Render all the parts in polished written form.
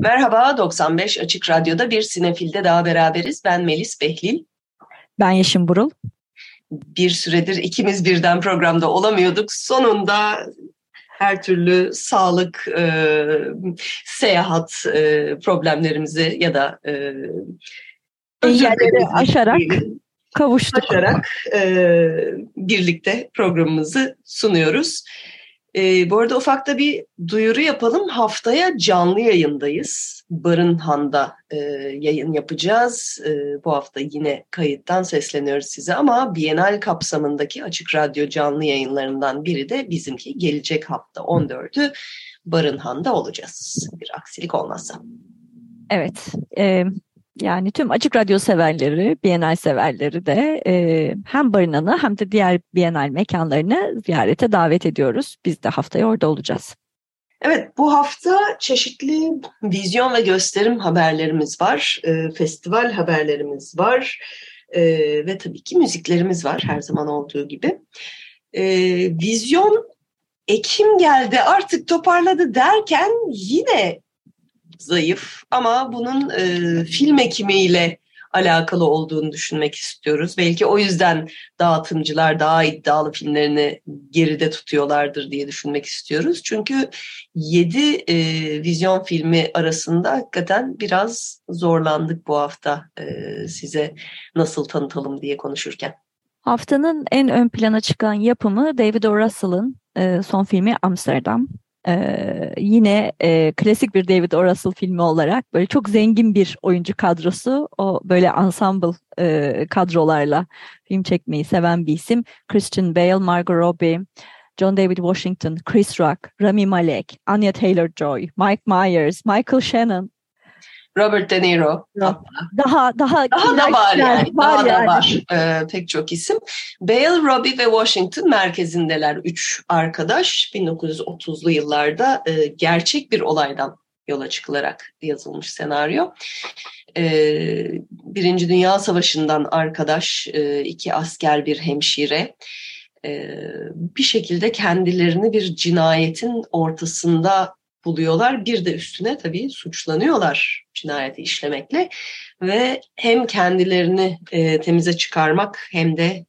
Merhaba, 95 Açık Radyo'da bir Sinefil'de daha beraberiz. Ben Melis Behlil. Ben Yeşim Burul. Bir süredir ikimiz birden programda olamıyorduk. Sonunda her türlü sağlık, seyahat problemlerimizi ya da yerleri aşarak kavuştuk. Birlikte programımızı sunuyoruz. Bu arada ufakta bir duyuru yapalım. Haftaya canlı yayındayız. Barın Han'da yayın yapacağız. Bu hafta yine kayıttan sesleniyoruz size ama BNL kapsamındaki Açık Radyo canlı yayınlarından biri de bizimki. Gelecek hafta 14'ü Barın Han'da olacağız. Bir aksilik olmazsa. Evet. Yani tüm Açık Radyo severleri, BNL severleri de hem Barın Han'ı hem de diğer BNL mekanlarını ziyarete davet ediyoruz. Biz de haftaya orada olacağız. Evet, bu hafta çeşitli vizyon ve gösterim haberlerimiz var. Festival haberlerimiz var. Ve tabii ki müziklerimiz var her zaman olduğu gibi. Vizyon, Ekim geldi artık toparladı derken yine zayıf ama bunun film ekimiyle alakalı olduğunu düşünmek istiyoruz. Belki o yüzden dağıtımcılar daha iddialı filmlerini geride tutuyorlardır diye düşünmek istiyoruz. Çünkü 7 vizyon filmi arasında hakikaten biraz zorlandık bu hafta size nasıl tanıtalım diye konuşurken. Haftanın en ön plana çıkan yapımı David O. Russell'ın son filmi Amsterdam. Yine klasik bir David O. Russell filmi olarak böyle çok zengin bir oyuncu kadrosu, o böyle ensemble kadrolarla film çekmeyi seven bir isim. Christian Bale, Margot Robbie, John David Washington, Chris Rock, Rami Malek, Anya Taylor-Joy, Mike Myers, Michael Shannon, Robert De Niro. Daha da var. Pek çok isim. Bale, Robbie ve Washington merkezindeler. 3 arkadaş 1930'lu yıllarda gerçek bir olaydan yola çıkılarak yazılmış senaryo. Birinci Dünya Savaşı'ndan arkadaş, 2 asker, bir hemşire bir şekilde kendilerini bir cinayetin ortasında buluyorlar. Bir de üstüne tabii suçlanıyorlar cinayeti işlemekle ve hem kendilerini temize çıkarmak hem de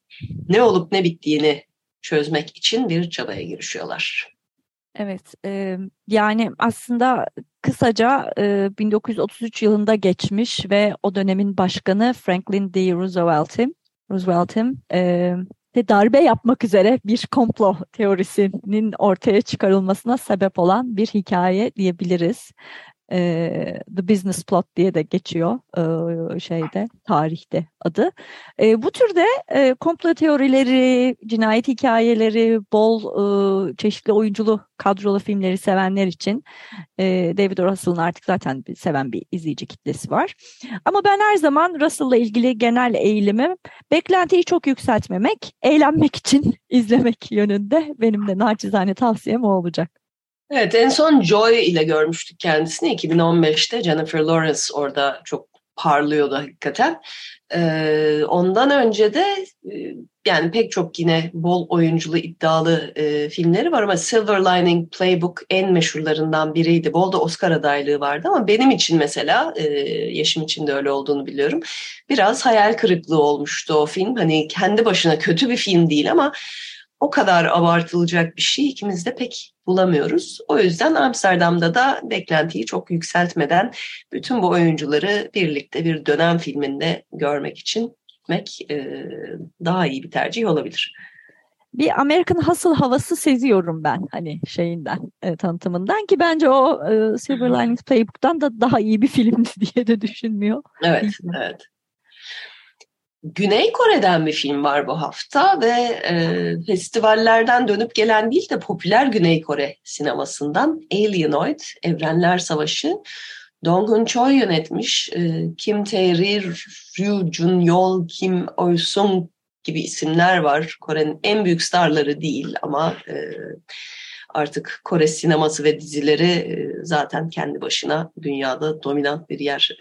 ne olup ne bittiğini çözmek için bir çabaya girişiyorlar. Evet, yani aslında kısaca 1933 yılında geçmiş ve o dönemin başkanı Franklin D. Roosevelt'in darbe yapmak üzere bir komplo teorisinin ortaya çıkarılmasına sebep olan bir hikaye diyebiliriz. The Business Plot diye de geçiyor tarihte adı. Bu türde komplo teorileri, cinayet hikayeleri, bol çeşitli oyunculu kadrolu filmleri sevenler için David O. Russell'ın artık zaten seven bir izleyici kitlesi var. Ama ben her zaman Russell'la ilgili genel eğilimim beklentiyi çok yükseltmemek, eğlenmek için izlemek yönünde benim de naçizane tavsiyem o olacak. Evet, en son Joy ile görmüştük kendisini 2015'te. Jennifer Lawrence orada çok parlıyordu hakikaten. Ondan önce de yani pek çok yine bol oyunculu iddialı filmleri var ama Silver Linings Playbook en meşhurlarından biriydi. Bol da Oscar adaylığı vardı ama benim için mesela Yeşim için de öyle olduğunu biliyorum. Biraz hayal kırıklığı olmuştu o film. Hani kendi başına kötü bir film değil ama o kadar abartılacak bir şey ikimiz de pek bulamıyoruz. O yüzden Amsterdam'da da beklentiyi çok yükseltmeden bütün bu oyuncuları birlikte bir dönem filminde görmek için gitmek daha iyi bir tercih olabilir. Bir American Hustle havası seziyorum ben hani tanıtımından ki bence o Silver Linings Playbook'tan da daha iyi bir filmdi diye de düşünmüyor. Evet, evet. Güney Kore'den bir film var bu hafta ve festivallerden dönüp gelen değil de popüler Güney Kore sinemasından Alienoid, Evrenler Savaşı Donghun Choi yönetmiş. Kim Tae-ri, Ryu Jun-yol, Kim Oy-sung gibi isimler var. Kore'nin en büyük starları değil ama artık Kore sineması ve dizileri zaten kendi başına dünyada dominant bir yer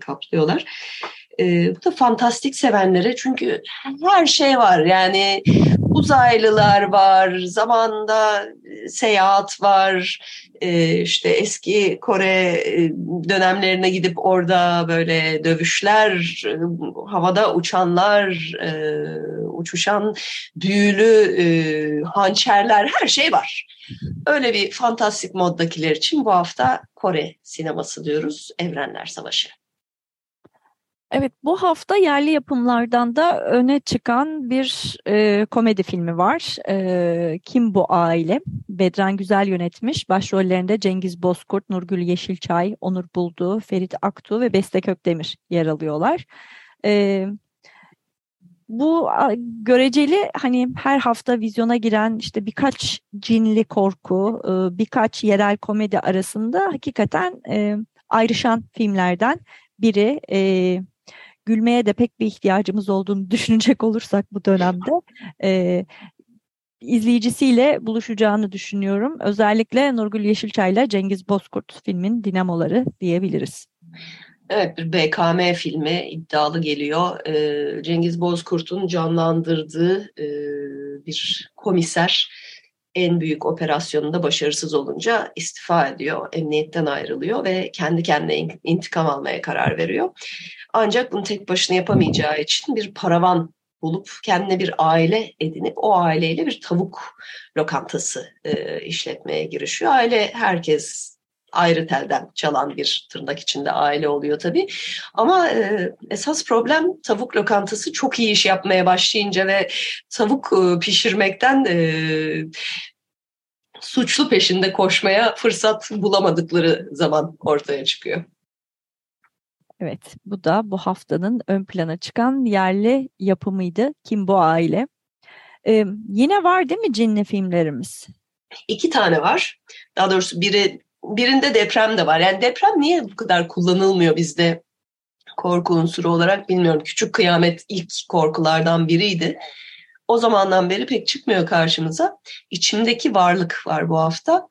kaplıyorlar. Bu da fantastik sevenlere, çünkü her şey var. Yani uzaylılar var, zamanda seyahat var, işte eski Kore dönemlerine gidip orada böyle dövüşler, havada uçanlar, uçuşan büyülü hançerler, her şey var. Öyle bir fantastik moddakiler için bu hafta Kore sineması diyoruz, Evrenler Savaşı. Evet, bu hafta yerli yapımlardan da öne çıkan bir komedi filmi var. Kim bu aile? Bedran Güzel yönetmiş. Başrollerinde Cengiz Bozkurt, Nurgül Yeşilçay, Onur Buldu, Ferit Aktu ve Beste Kökdemir yer alıyorlar. Bu göreceli, hani her hafta vizyona giren işte birkaç cinli korku, birkaç yerel komedi arasında hakikaten ayrışan filmlerden biri. Gülmeye de pek bir ihtiyacımız olduğunu düşünecek olursak bu dönemde izleyicisiyle buluşacağını düşünüyorum. Özellikle Nurgül Yeşilçay'la Cengiz Bozkurt filmin dinamoları diyebiliriz. Evet, bir BKM filmi, iddialı geliyor. Cengiz Bozkurt'un canlandırdığı bir komiser en büyük operasyonunda başarısız olunca istifa ediyor, emniyetten ayrılıyor ve kendi kendine intikam almaya karar veriyor. Ancak bunu tek başına yapamayacağı için bir paravan bulup kendine bir aile edinip o aileyle bir tavuk lokantası işletmeye girişiyor. Aile, herkes ayrı telden çalan bir, tırnak içinde, aile oluyor tabii. Ama esas problem, tavuk lokantası çok iyi iş yapmaya başlayınca ve tavuk pişirmekten suçlu peşinde koşmaya fırsat bulamadıkları zaman ortaya çıkıyor. Evet, bu da bu haftanın ön plana çıkan yerli yapımıydı, Kim bu aile? Yine var değil mi cinli filmlerimiz? 2 tane var. Daha doğrusu birinde deprem de var. Yani deprem niye bu kadar kullanılmıyor bizde korku unsuru olarak bilmiyorum. Küçük Kıyamet ilk korkulardan biriydi. O zamandan beri pek çıkmıyor karşımıza. İçimdeki Varlık var bu hafta.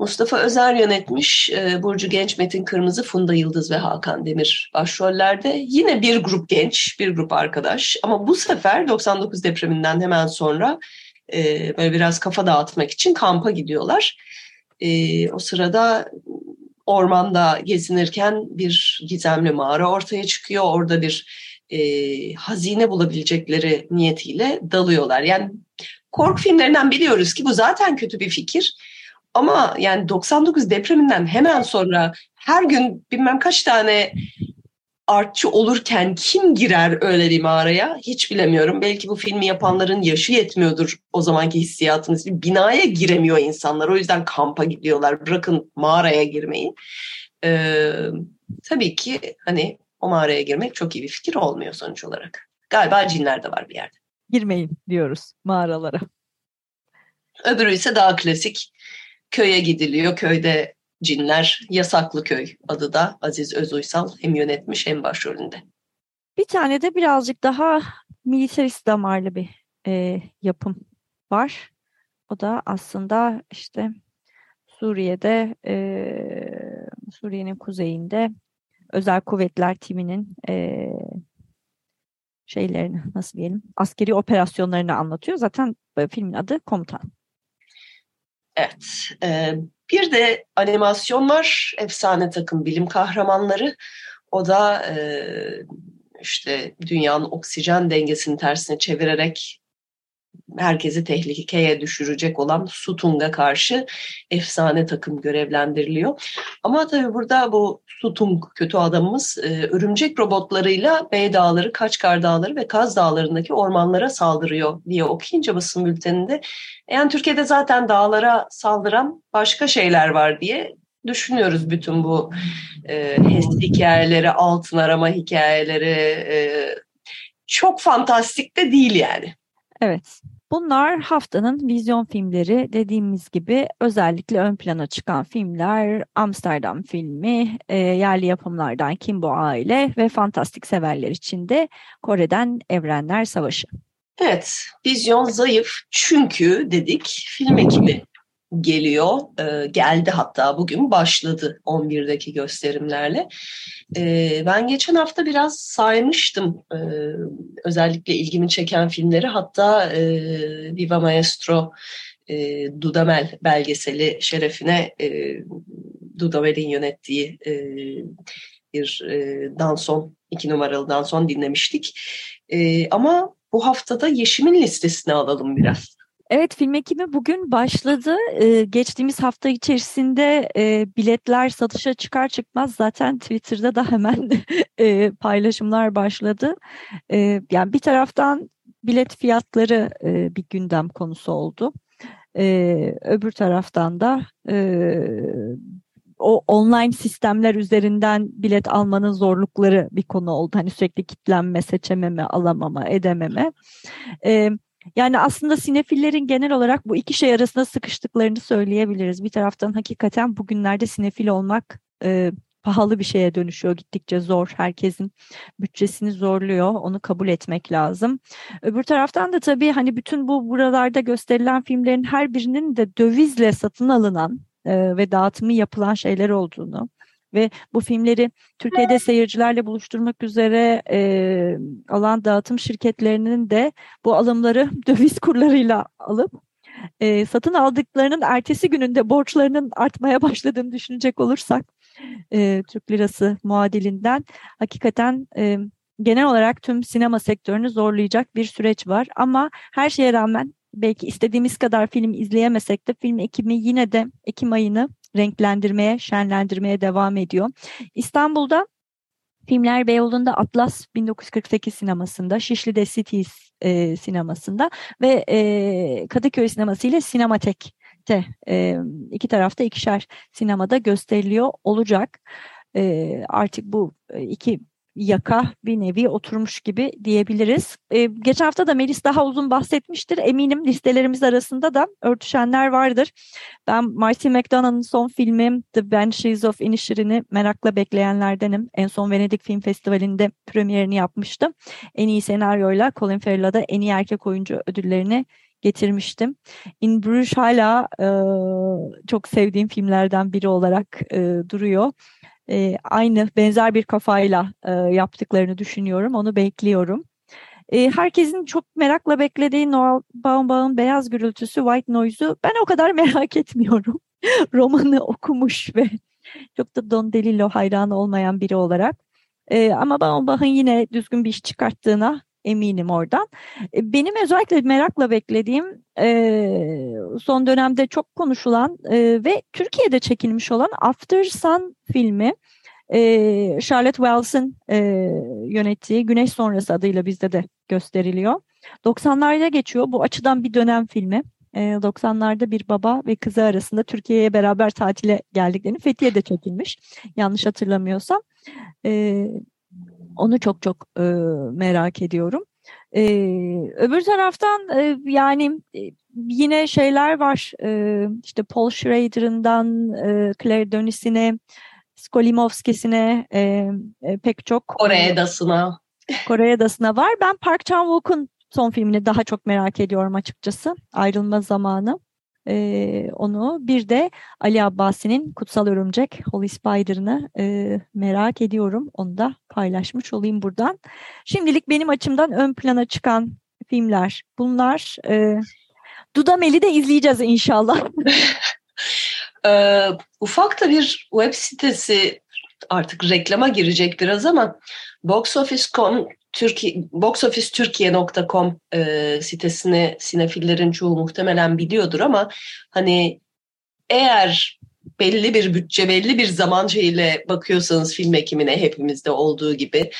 Mustafa Özer yönetmiş, Burcu Genç, Metin Kırmızı, Funda Yıldız ve Hakan Demir başrollerde. Yine bir grup genç, bir grup arkadaş, ama bu sefer 99 depreminden hemen sonra böyle biraz kafa dağıtmak için kampa gidiyorlar. O sırada ormanda gezinirken bir gizemli mağara ortaya çıkıyor. Orada bir hazine bulabilecekleri niyetiyle dalıyorlar. Yani korku filmlerinden biliyoruz ki bu zaten kötü bir fikir. Ama yani 99 depreminden hemen sonra her gün bilmem kaç tane artçı olurken kim girer öyle bir mağaraya hiç bilemiyorum. Belki bu filmi yapanların yaşı yetmiyordur o zamanki hissiyatınız. Binaya giremiyor insanlar, o yüzden kampa gidiyorlar. Bırakın mağaraya girmeyi. Tabii ki hani o mağaraya girmek çok iyi bir fikir olmuyor sonuç olarak. Galiba cinler de var bir yerde. Girmeyin diyoruz mağaralara. Öbürü ise daha klasik. Köye gidiliyor. Köyde cinler, Yasaklı Köy adı da, Aziz Özuysal hem yönetmiş hem başrolünde. Bir tane de birazcık daha militarist damarlı bir yapım var. O da aslında işte Suriye'de, Suriye'nin kuzeyinde özel kuvvetler timinin şeylerini, nasıl diyelim, askeri operasyonlarını anlatıyor. Zaten filmin adı Komutan. Evet. Bir de animasyon var. Efsane Takım Bilim Kahramanları. O da işte dünyanın oksijen dengesini tersine çevirerek herkesi tehlikeye düşürecek olan Sutung'a karşı efsane takım görevlendiriliyor. Ama tabii burada bu Sutung kötü adamımız örümcek robotlarıyla Bey Dağları, Kaçkar Dağları ve Kaz Dağları'ndaki ormanlara saldırıyor diye okuyunca basın bülteninde, yani Türkiye'de zaten dağlara saldıran başka şeyler var diye düşünüyoruz. Bütün bu HES hikayeleri, altın arama hikayeleri çok fantastik de değil yani. Evet, Bunlar haftanın vizyon filmleri dediğimiz gibi özellikle ön plana çıkan filmler Amsterdam filmi, yerli yapımlardan Kim bu aile ve fantastik severler için de Kore'den Evrenler Savaşı. Evet, vizyon zayıf çünkü dedik film ekibi geliyor. Geldi hatta bugün başladı 11'deki gösterimlerle. Ben geçen hafta biraz saymıştım özellikle ilgimi çeken filmleri. Hatta Viva Maestro Dudamel belgeseli şerefine Dudamel'in yönettiği bir danson, 2 numaralı danson dinlemiştik. Ama bu haftada Yeşim'in listesine alalım biraz. Evet, film ekibi bugün başladı. Geçtiğimiz hafta içerisinde biletler satışa çıkar çıkmaz zaten Twitter'da da hemen paylaşımlar başladı. Yani bir taraftan bilet fiyatları bir gündem konusu oldu. Öbür taraftan da o online sistemler üzerinden bilet almanın zorlukları bir konu oldu. Hani sürekli kitlenme, seçememe, alamama, edememe. Yani aslında sinefillerin genel olarak bu iki şey arasında sıkıştıklarını söyleyebiliriz. Bir taraftan hakikaten bugünlerde sinefil olmak pahalı bir şeye dönüşüyor. Gittikçe zor. Herkesin bütçesini zorluyor. Onu kabul etmek lazım. Öbür taraftan da tabii hani bütün bu buralarda gösterilen filmlerin her birinin de dövizle satın alınan ve dağıtımı yapılan şeyler olduğunu ve bu filmleri Türkiye'de seyircilerle buluşturmak üzere alan dağıtım şirketlerinin de bu alımları döviz kurlarıyla alıp satın aldıklarının ertesi gününde borçlarının artmaya başladığını düşünecek olursak Türk lirası muadilinden hakikaten genel olarak tüm sinema sektörünü zorlayacak bir süreç var. Ama her şeye rağmen belki istediğimiz kadar film izleyemesek de film ekibi yine de Ekim ayını renklendirmeye, şenlendirmeye devam ediyor. İstanbul'da Filmler Beyoğlu'nda Atlas 1948 sinemasında, Şişli'de City sinemasında ve Kadıköy sineması ile Sinematek'te 2 tarafta 2'şer sinemada gösteriliyor olacak. Artık bu iki yaka bir nevi oturmuş gibi diyebiliriz. Geçen hafta da Melis daha uzun bahsetmiştir. Eminim listelerimiz arasında da örtüşenler vardır. Ben Martin McDonagh'ın son filmi The Banshees of Inisherin'i merakla bekleyenlerdenim. En son Venedik Film Festivali'nde premierini yapmıştım. En iyi senaryoyla Colin Farrell'a da en iyi erkek oyuncu ödüllerini getirmiştim. In Bruges hala çok sevdiğim filmlerden biri olarak duruyor. Aynı benzer bir kafayla yaptıklarını düşünüyorum. Onu bekliyorum. Herkesin çok merakla beklediği Noel Baumbach'ın Beyaz Gürültüsü, White Noise'u ben o kadar merak etmiyorum. Romanı okumuş ve çok da Don DeLillo hayranı olmayan biri olarak. Ama Baumbach'ın yine düzgün bir iş çıkarttığına eminim oradan. Benim özellikle merakla beklediğim son dönemde çok konuşulan ve Türkiye'de çekilmiş olan After Sun filmi. Charlotte Wells'ın yönettiği Güneş Sonrası adıyla bizde de gösteriliyor. 90'larda geçiyor. Bu açıdan bir dönem filmi. 90'larda bir baba ve kızı arasında Türkiye'ye beraber tatile geldiklerini, Fethiye'de çekilmiş. Yanlış hatırlamıyorsam. Onu çok çok merak ediyorum. Öbür taraftan yani yine şeyler var. İşte Paul Schrader'ından Claire Denis'ine, Skolimovski'sine pek çok. Kore Adası'na var. Ben Park Chan-wook'un son filmini daha çok merak ediyorum açıkçası. Ayrılma Zamanı. Onu bir de Ali Abbasi'nin Kutsal Örümcek Holy Spider'ını merak ediyorum. Onu da paylaşmış olayım buradan. Şimdilik benim açımdan ön plana çıkan filmler bunlar. Dudamel'i de izleyeceğiz inşallah. Ufak da bir web sitesi, artık reklama girecek biraz ama boxofficetürkiye.com sitesini sinefillerin çoğu muhtemelen biliyordur ama hani eğer belli bir bütçe, belli bir zaman şeyle bakıyorsanız film ekimine hepimizde olduğu gibi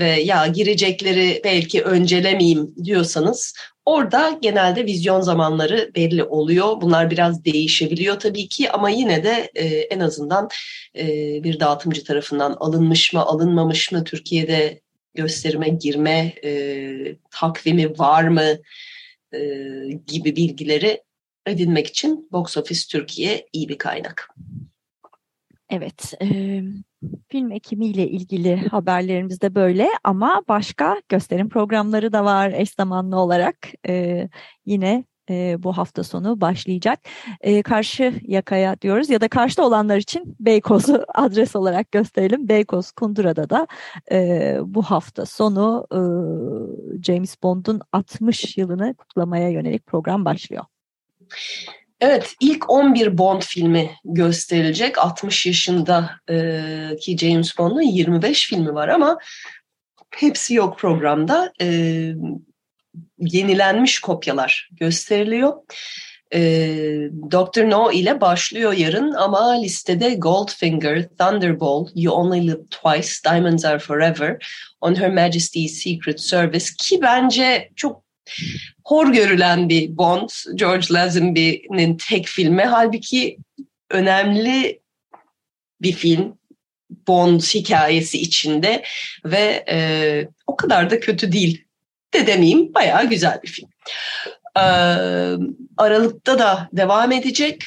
ve ya girecekleri belki öncelemeyeyim diyorsanız orada genelde vizyon zamanları belli oluyor. Bunlar biraz değişebiliyor tabii ki ama yine de en azından bir dağıtımcı tarafından alınmış mı, alınmamış mı, Türkiye'de gösterime girme takvimi var mı gibi bilgileri edinmek için Box Office Türkiye iyi bir kaynak. Evet, film ekimiyle ilgili haberlerimiz de böyle ama başka gösterim programları da var eş zamanlı olarak. Yine bu hafta sonu başlayacak. Karşı yakaya diyoruz ya da karşıda olanlar için Beykoz'u adres olarak gösterelim. Beykoz Kundura'da da bu hafta sonu James Bond'un 60 yılını kutlamaya yönelik program başlıyor. Evet, ilk 11 Bond filmi gösterilecek. 60 yaşındaki James Bond'un 25 filmi var ama hepsi yok programda. Yenilenmiş kopyalar gösteriliyor. Dr. No ile başlıyor yarın ama listede Goldfinger, Thunderball, You Only Live Twice, Diamonds Are Forever, On Her Majesty's Secret Service ki bence çok hor görülen bir Bond, George Lazenby'nin tek filmi. Halbuki önemli bir film Bond hikayesi içinde ve o kadar da kötü değil de demeyeyim, bayağı güzel bir film. Aralık'ta da devam edecek.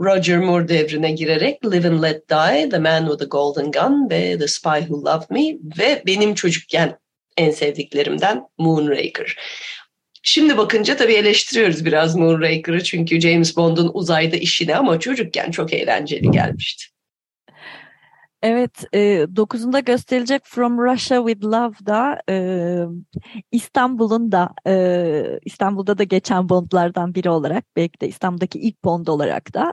Roger Moore devrine girerek Live and Let Die, The Man with the Golden Gun ve The Spy Who Loved Me ve benim çocukken en sevdiklerimden Moonraker. Şimdi bakınca tabii eleştiriyoruz biraz Moonraker'ı çünkü James Bond'un uzayda işine ama çocukken çok eğlenceli gelmişti. Evet, 9'unda gösterilecek From Russia With Love'da İstanbul'un da İstanbul'da da geçen Bond'lardan biri olarak belki de İstanbul'daki ilk Bond olarak da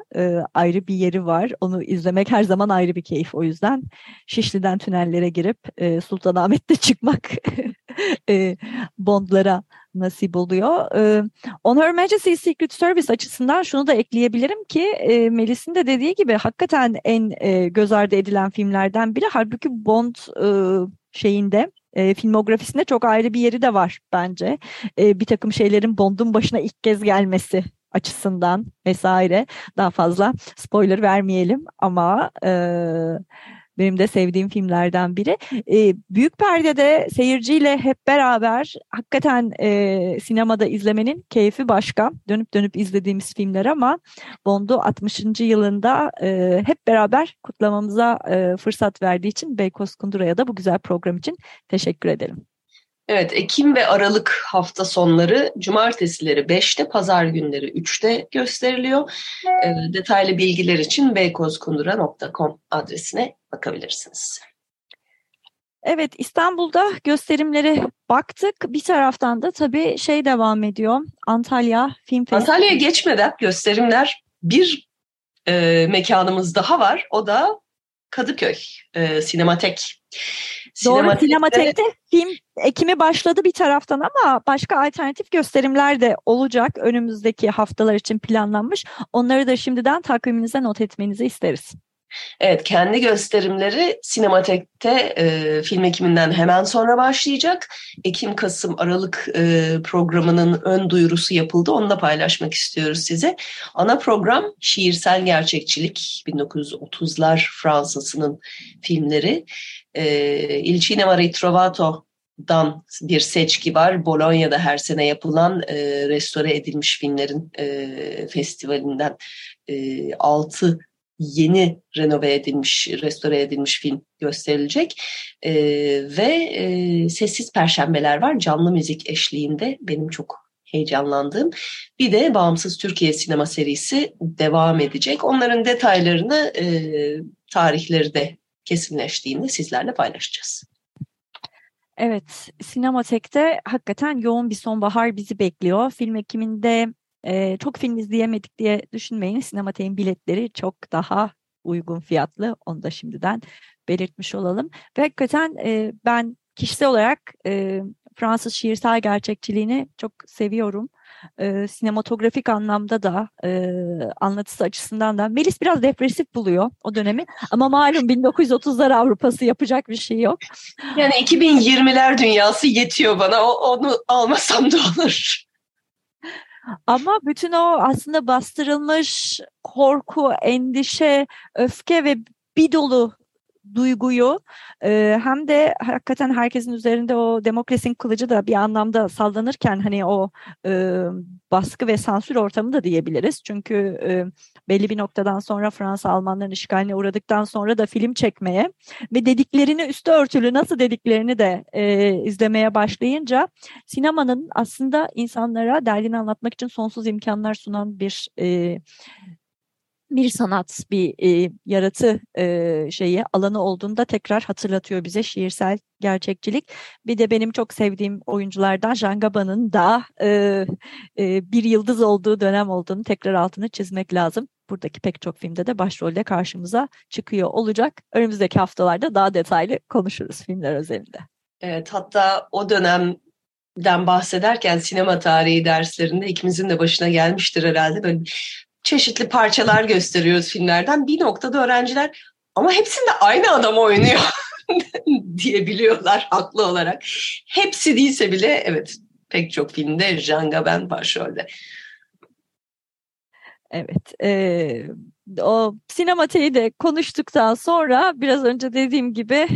ayrı bir yeri var. Onu izlemek her zaman ayrı bir keyif. O yüzden Şişli'den tünellere girip Sultanahmet'te çıkmak Bond'lara nasip oluyor. On Her Majesty's Secret Service açısından şunu da ekleyebilirim ki Melis'in de dediği gibi hakikaten en göz ardı edilen filmlerden biri. Halbuki Bond filmografisinde çok ayrı bir yeri de var bence. Bir takım şeylerin Bond'un başına ilk kez gelmesi açısından vesaire. Daha fazla spoiler vermeyelim ama benim de sevdiğim filmlerden biri. Büyük perdede seyirciyle hep beraber hakikaten sinemada izlemenin keyfi başka. Dönüp dönüp izlediğimiz filmler ama Bond'u 60. yılında hep beraber kutlamamıza fırsat verdiği için Beykoz Kundura'ya da bu güzel program için teşekkür ederim. Evet, Ekim ve Aralık hafta sonları cumartesileri 5'te, pazar günleri 3'te gösteriliyor. Detaylı bilgiler için beykozkundura.com adresine bakabilirsiniz. Evet, İstanbul'da gösterimlere baktık. Bir taraftan da tabii şey devam ediyor. Antalya Film Festivali. Antalya'ya geçmeden gösterimler bir mekanımız daha var. O da Kadıköy Sinematek. Doğru, Sinematek'te film ekimi başladı bir taraftan ama başka alternatif gösterimler de olacak önümüzdeki haftalar için planlanmış. Onları da şimdiden takviminize not etmenizi isteriz. Evet, kendi gösterimleri Sinematek'te film ekiminden hemen sonra başlayacak. Ekim, Kasım, Aralık programının ön duyurusu yapıldı. Onu da paylaşmak istiyoruz size. Ana program Şiirsel Gerçekçilik, 1930'lar Fransa'sının filmleri. Il Cinema Ritrovato'dan bir seçki var. Bologna'da her sene yapılan restore edilmiş filmlerin festivalinden 6 yeni renove edilmiş, restore edilmiş film gösterilecek. Sessiz Perşembeler var. Canlı müzik eşliğinde benim çok heyecanlandığım. Bir de Bağımsız Türkiye Sinema serisi devam edecek. Onların detaylarını, tarihleri de kesinleştiğinde sizlerle paylaşacağız. Evet, Sinematek'te hakikaten yoğun bir sonbahar bizi bekliyor. Film ekiminde çok film izleyemedik diye düşünmeyin. Sinematek'in biletleri çok daha uygun fiyatlı. Onu da şimdiden belirtmiş olalım. Ve hakikaten ben kişisel olarak Fransız şiirsel gerçekçiliğini çok seviyorum. Sinematografik anlamda da anlatısı açısından da Melis biraz depresif buluyor o dönemi ama malum 1930'lar Avrupası, yapacak bir şey yok. Yani 2020'ler dünyası yetiyor bana, onu almasam da olur. Ama bütün o aslında bastırılmış korku, endişe, öfke ve bir dolu duyguyu hem de hakikaten herkesin üzerinde o demokrasinin kılıcı da bir anlamda sallanırken hani o baskı ve sansür ortamı da diyebiliriz. Çünkü belli bir noktadan sonra Fransa Almanların işgaline uğradıktan sonra da film çekmeye ve dediklerini üstü örtülü nasıl dediklerini de izlemeye başlayınca sinemanın aslında insanlara derdini anlatmak için sonsuz imkanlar sunan bir sanat, bir yaratı şeyi alanı olduğunda tekrar hatırlatıyor bize şiirsel gerçekçilik. Bir de benim çok sevdiğim oyunculardan Jangaba'nın da bir yıldız olduğu dönem olduğunu tekrar altını çizmek lazım. Buradaki pek çok filmde de başrolde karşımıza çıkıyor olacak. Önümüzdeki haftalarda daha detaylı konuşuruz filmler özelinde. Evet, hatta o dönemden bahsederken sinema tarihi derslerinde ikimizin de başına gelmiştir herhalde böyle çeşitli parçalar gösteriyoruz filmlerden. Bir noktada öğrenciler ama hepsinde aynı adam oynuyor diyebiliyorlar haklı olarak. Hepsi değilse bile evet pek çok filmde Jangaben başrolde. Evet, o sinematiği de konuştuktan sonra biraz önce dediğim gibi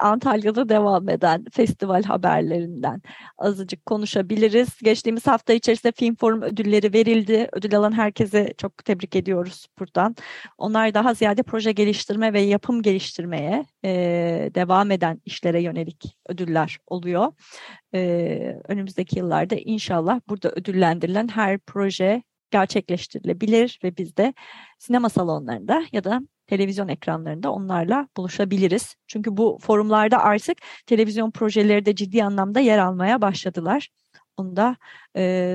Antalya'da devam eden festival haberlerinden azıcık konuşabiliriz. Geçtiğimiz hafta içerisinde Film Forum ödülleri verildi. Ödül alan herkese çok tebrik ediyoruz buradan. Onlar daha ziyade proje geliştirme ve yapım geliştirmeye devam eden işlere yönelik ödüller oluyor. Önümüzdeki yıllarda inşallah burada ödüllendirilen her proje gerçekleştirilebilir ve biz de sinema salonlarında ya da televizyon ekranlarında onlarla buluşabiliriz. Çünkü bu forumlarda artık televizyon projeleri de ciddi anlamda yer almaya başladılar. Onu da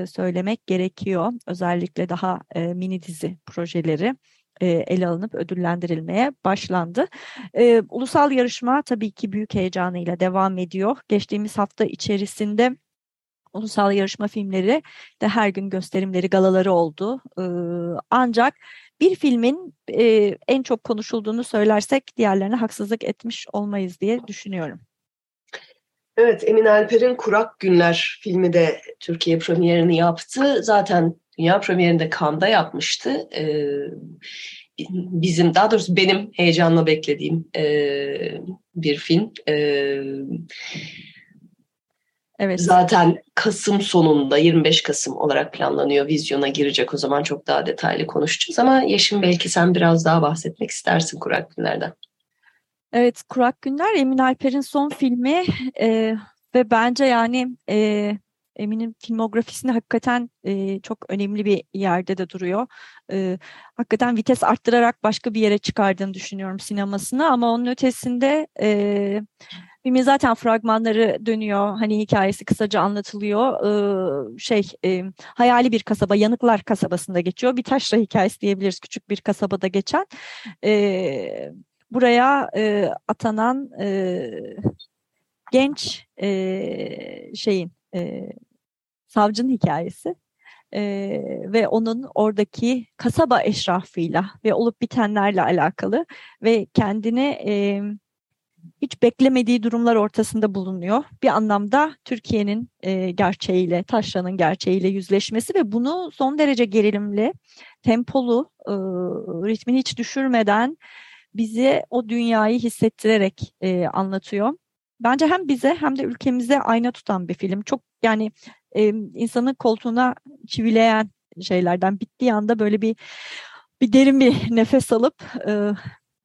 söylemek gerekiyor. Özellikle daha mini dizi projeleri ele alınıp ödüllendirilmeye başlandı. Ulusal yarışma tabii ki büyük heyecanıyla devam ediyor. Geçtiğimiz hafta içerisinde ulusal yarışma filmleri de her gün gösterimleri, galaları oldu. Ancak bir filmin en çok konuşulduğunu söylersek diğerlerine haksızlık etmiş olmayız diye düşünüyorum. Evet, Emin Alper'in Kurak Günler filmi de Türkiye premierini yaptı. Zaten dünya premierini de Cannes'da yapmıştı. Benim heyecanla beklediğim bir film. Evet. Zaten Kasım sonunda 25 Kasım olarak planlanıyor. Vizyona girecek, o zaman çok daha detaylı konuşacağız ama Yeşim belki sen biraz daha bahsetmek istersin Kurak Günler'den. Evet, Kurak Günler Emin Alper'in son filmi ve bence yani Emin'in filmografisinde hakikaten çok önemli bir yerde de duruyor. Hakikaten vites arttırarak başka bir yere çıkardığını düşünüyorum sinemasını ama onun ötesinde... Filmin zaten fragmanları dönüyor. Hani hikayesi kısaca anlatılıyor. Hayali bir kasaba, Yanıklar kasabasında geçiyor. Bir taşra hikayesi diyebiliriz, küçük bir kasabada geçen. Buraya atanan genç savcının hikayesi. Ve onun oradaki kasaba eşrafıyla ve olup bitenlerle alakalı ve kendini... hiç beklemediği durumlar ortasında bulunuyor. Bir anlamda Türkiye'nin gerçeğiyle, taşranın gerçeğiyle yüzleşmesi ve bunu son derece gerilimli, tempolu, ritmini hiç düşürmeden bizi o dünyayı hissettirerek anlatıyor. Bence hem bize hem de ülkemize ayna tutan bir film. Çok yani insanı koltuğuna çivileyen şeylerden bittiği anda böyle bir derin bir nefes alıp...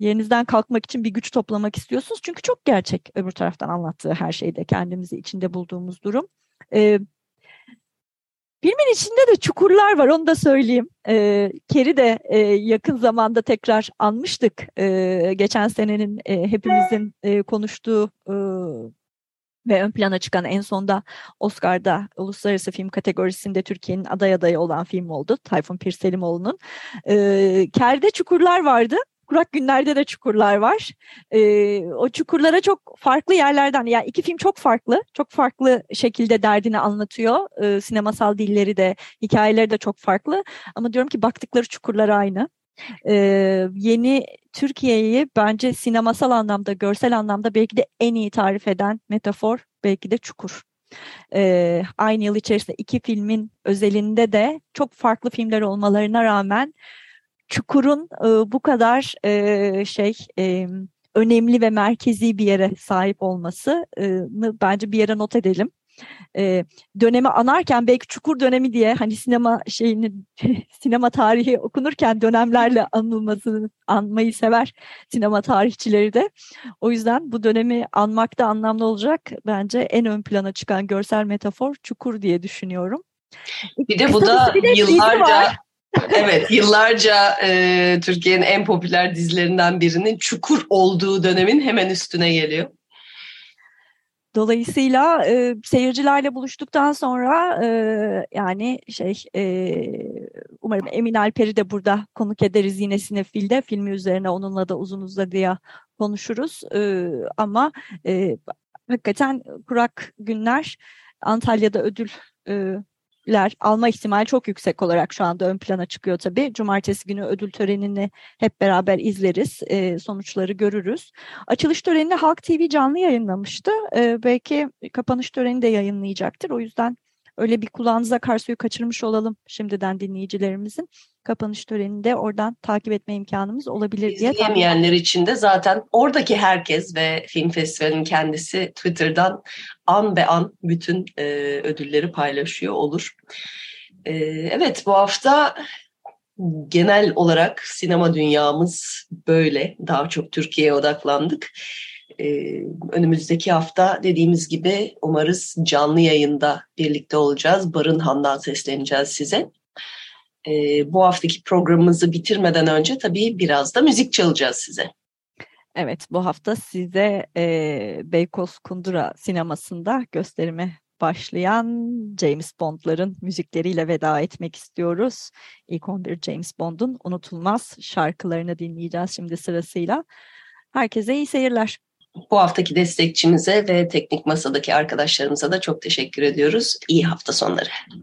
Yerinizden kalkmak için bir güç toplamak istiyorsunuz. Çünkü çok gerçek öbür taraftan anlattığı her şeyde kendimizi içinde bulduğumuz durum. Filmin içinde de çukurlar var, onu da söyleyeyim. Keri de yakın zamanda tekrar anmıştık. Geçen senenin hepimizin konuştuğu ve ön plana çıkan en sonda Oscar'da uluslararası film kategorisinde Türkiye'nin aday adayı olan film oldu. Tayfun Pirselimoğlu'nun. Ker'de çukurlar vardı. Kurak Günler'de de çukurlar var. O çukurlara çok farklı yerlerden, yani iki film çok farklı şekilde derdini anlatıyor. Sinemasal dilleri de, hikayeleri de çok farklı. Ama diyorum ki baktıkları çukurlar aynı. Yeni Türkiye'yi bence sinemasal anlamda, görsel anlamda belki de en iyi tarif eden metafor belki de çukur. Aynı yıl içerisinde iki filmin özelinde de çok farklı filmler olmalarına rağmen Çukur'un bu kadar önemli ve merkezi bir yere sahip olmasını bence bir yere not edelim. Dönemi anarken belki Çukur dönemi diye hani sinema tarihi okunurken dönemlerle anmayı sever sinema tarihçileri de. O yüzden bu dönemi anmakta anlamlı olacak bence en ön plana çıkan görsel metafor Çukur diye düşünüyorum. Bir de bu da yıllarca evet, yıllarca Türkiye'nin en popüler dizilerinden birinin Çukur olduğu dönemin hemen üstüne geliyor. Dolayısıyla seyircilerle buluştuktan sonra umarım Emin Alper'i de burada konuk ederiz yine Sinefil'de. Filmi üzerine onunla da uzun uzadıya konuşuruz. Hakikaten kurak günler Antalya'da ödüller alma ihtimali çok yüksek olarak şu anda ön plana çıkıyor tabii. Cumartesi günü ödül törenini hep beraber izleriz. Sonuçları görürüz. Açılış törenini Halk TV canlı yayınlamıştı. Belki kapanış töreni de yayınlayacaktır. O yüzden öyle bir kulağınıza kar suyu kaçırmış olalım şimdiden dinleyicilerimizin. Kapanış törenini de oradan takip etme imkanımız olabilir diye. İzleyemeyenler için de zaten oradaki herkes ve film festivalinin kendisi Twitter'dan an be an bütün ödülleri paylaşıyor olur. Evet, bu hafta genel olarak sinema dünyamız böyle. Daha çok Türkiye'ye odaklandık. Önümüzdeki hafta dediğimiz gibi umarız canlı yayında birlikte olacağız. Barın Han'dan sesleneceğiz size. Bu haftaki programımızı bitirmeden önce tabii biraz da müzik çalacağız size. Evet, bu hafta size Beykoz Kundura sinemasında gösterime başlayan James Bond'ların müzikleriyle veda etmek istiyoruz. İlk 11 James Bond'un unutulmaz şarkılarını dinleyeceğiz şimdi sırasıyla. Herkese iyi seyirler. Bu haftaki destekçimize ve teknik masadaki arkadaşlarımıza da çok teşekkür ediyoruz. İyi hafta sonları.